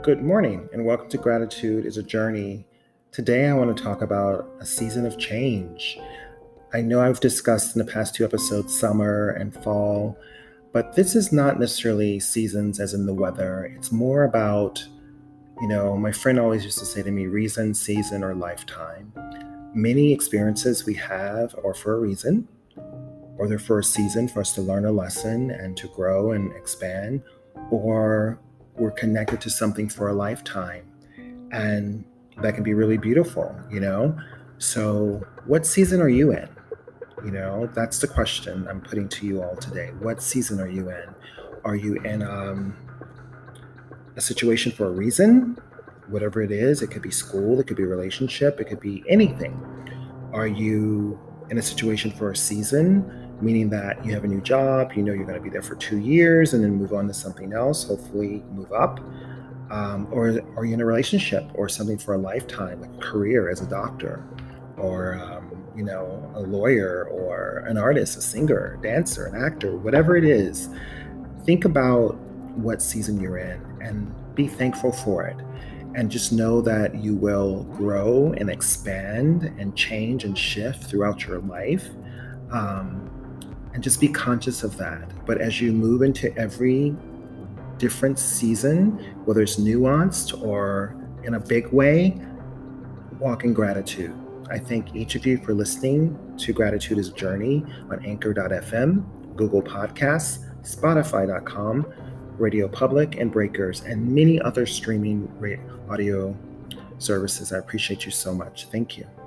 Good morning and welcome to Gratitude is a Journey. Today I want to talk about a season of change. I know I've discussed in the past two episodes summer and fall, but this is not necessarily seasons as in the weather. It's more about, my friend always used to say to me, reason, season, or lifetime. Many experiences we have are for a reason, or they're for a season for us to learn a lesson and to grow and expand, or we're connected to something for a lifetime, and that can be really beautiful, So what season are you in? That's the question I'm putting to you all today. What season are you in? Are you in a situation for a reason? Whatever it is, it could be school, it could be relationship, it could be anything. Are you in a situation for a season? Meaning that you have a new job, you're going to be there for 2 years and then move on to something else, hopefully move up. Or are you in a relationship or something for a lifetime, like a career as a doctor or, a lawyer or an artist, a singer, a dancer, an actor, whatever it is. Think about what season you're in and be thankful for it. And just know that you will grow and expand and change and shift throughout your life. And just be conscious of that. But as you move into every different season, whether it's nuanced or in a big way, walk in gratitude. I thank each of you for listening to Gratitude is a Journey on Anchor.fm, Google Podcasts, Spotify.com, Radio Public, and Breakers, and many other streaming audio services. I appreciate you so much. Thank you.